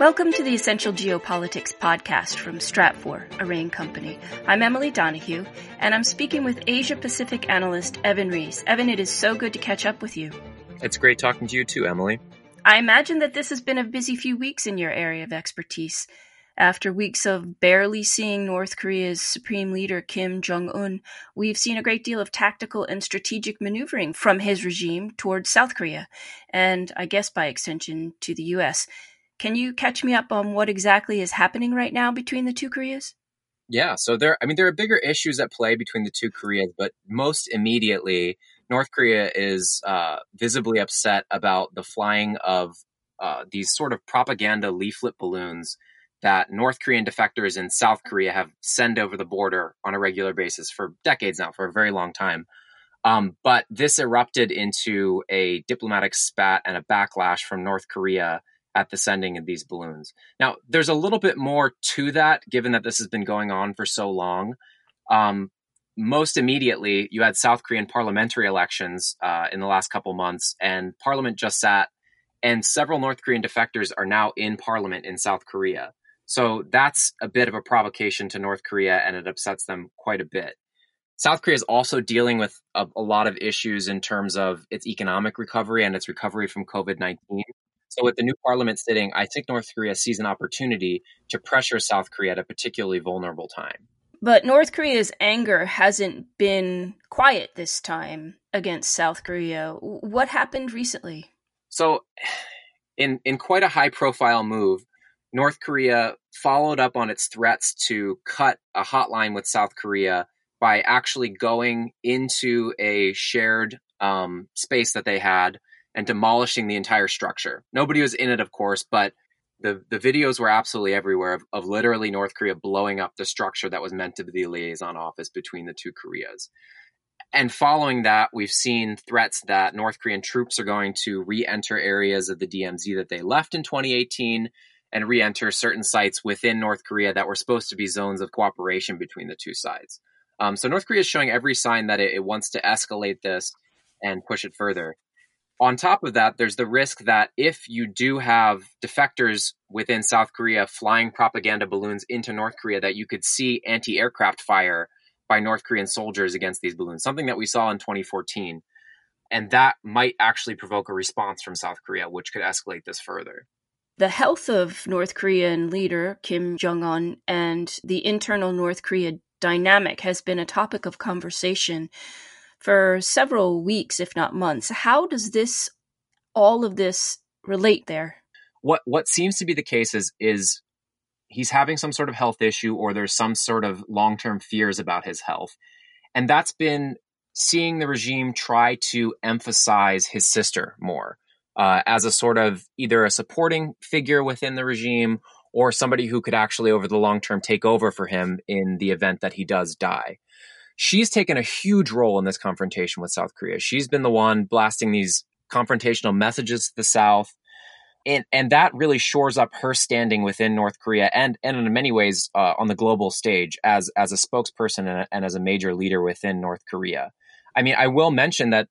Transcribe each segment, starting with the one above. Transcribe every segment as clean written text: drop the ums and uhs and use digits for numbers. Welcome to the Essential Geopolitics podcast from Stratfor, a Rain company. I'm Emily Donahue, and I'm speaking with Asia Pacific Analyst Evan Rees. Evan, it is so good to catch up with you. It's great talking to you too, Emily. I imagine that this has been a busy few weeks in your area of expertise. After weeks of barely seeing North Korea's Supreme Leader Kim Jong-un, we've seen a great deal of tactical and strategic maneuvering from his regime towards South Korea, and I guess by extension to the U.S. Can you catch me up on what exactly is happening right now between the two Koreas? Yeah, so there are bigger issues at play between the two Koreas, but most immediately, North Korea is visibly upset about the flying of these sort of propaganda leaflet balloons that North Korean defectors in South Korea have sent over the border on a regular basis for decades now, for a very long time. But this erupted into a diplomatic spat and a backlash from North Korea at the sending of these balloons. Now, there's a little bit more to that, given that this has been going on for so long. Most immediately, you had South Korean parliamentary elections in the last couple months, and parliament just sat, and several North Korean defectors are now in parliament in South Korea. So that's a bit of a provocation to North Korea, and it upsets them quite a bit. South Korea is also dealing with a lot of issues in terms of its economic recovery and its recovery from COVID-19. So with the new parliament sitting, I think North Korea sees an opportunity to pressure South Korea at a particularly vulnerable time. But North Korea's anger hasn't been quiet this time against South Korea. What happened recently? So in quite a high-profile move, North Korea followed up on its threats to cut a hotline with South Korea by actually going into a shared space that they had and demolishing the entire structure. Nobody was in it, of course, but the videos were absolutely everywhere of literally North Korea blowing up the structure that was meant to be the liaison office between the two Koreas. And following that, we've seen threats that North Korean troops are going to re-enter areas of the DMZ that they left in 2018 and re-enter certain sites within North Korea that were supposed to be zones of cooperation between the two sides. So North Korea is showing every sign that it wants to escalate this and push it further. On top of that, there's the risk that if you do have defectors within South Korea flying propaganda balloons into North Korea, that you could see anti-aircraft fire by North Korean soldiers against these balloons, something that we saw in 2014. And that might actually provoke a response from South Korea, which could escalate this further. The health of North Korean leader Kim Jong-un and the internal North Korea dynamic has been a topic of conversation for several weeks, if not months. How does this, all of this, relate there? What seems to be the case is he's having some sort of health issue, or there's some sort of long-term fears about his health. And that's been seeing the regime try to emphasize his sister more as a sort of either a supporting figure within the regime or somebody who could actually over the long term take over for him in the event that he does die. She's taken a huge role in this confrontation with South Korea. She's been the one blasting these confrontational messages to the South. And that really shores up her standing within North Korea and in many ways on the global stage as a spokesperson and as a major leader within North Korea. I mean, I will mention that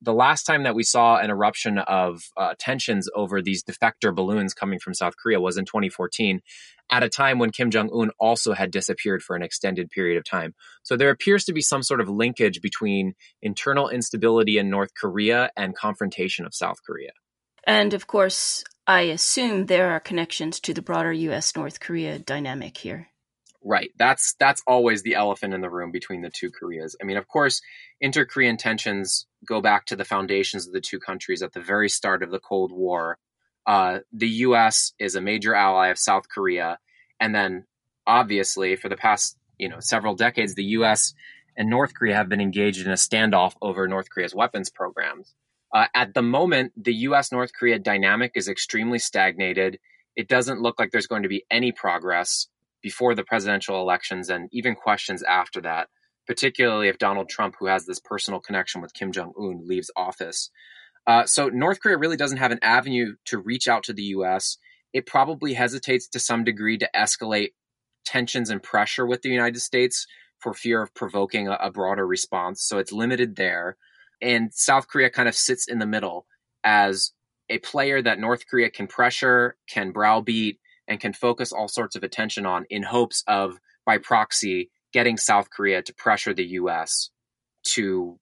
the last time that we saw an eruption of tensions over these defector balloons coming from South Korea was in 2014, at a time when Kim Jong-un also had disappeared for an extended period of time. So there appears to be some sort of linkage between internal instability in North Korea and confrontation of South Korea. And of course, I assume there are connections to the broader U.S.-North Korea dynamic here. Right. That's always the elephant in the room between the two Koreas. I mean, of course, inter-Korean tensions go back to the foundations of the two countries at the very start of the Cold War. The U.S. is a major ally of South Korea. And then, obviously, for the past several decades, the U.S. and North Korea have been engaged in a standoff over North Korea's weapons programs. At the moment, the U.S.-North Korea dynamic is extremely stagnated. It doesn't look like there's going to be any progress before the presidential elections and even questions after that, particularly if Donald Trump, who has this personal connection with Kim Jong-un, leaves office. So North Korea really doesn't have an avenue to reach out to the U.S. It probably hesitates to some degree to escalate tensions and pressure with the United States for fear of provoking a broader response. So it's limited there. And South Korea kind of sits in the middle as a player that North Korea can pressure, can browbeat, and can focus all sorts of attention on in hopes of, by proxy, getting South Korea to pressure the U.S. to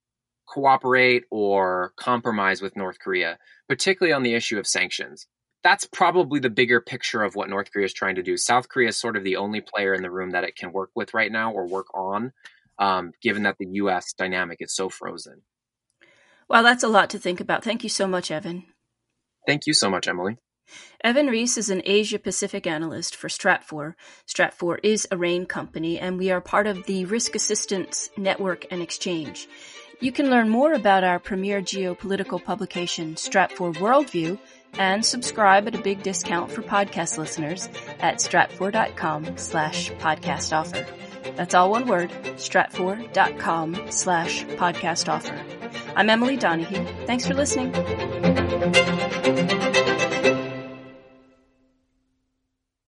cooperate or compromise with North Korea, particularly on the issue of sanctions. That's probably the bigger picture of what North Korea is trying to do. South Korea is sort of the only player in the room that it can work with right now or work on, given that the U.S. dynamic is so frozen. Wow, that's a lot to think about. Thank you so much, Evan. Thank you so much, Emily. Evan Rees is an Asia Pacific analyst for Stratfor. Stratfor is a RAIN company, and we are part of the Risk Assistance Network and Exchange. You can learn more about our premier geopolitical publication, Stratfor Worldview, and subscribe at a big discount for podcast listeners at stratfor.com/podcast offer. That's all one word, stratfor.com/podcast offer. I'm Emily Donahue. Thanks for listening.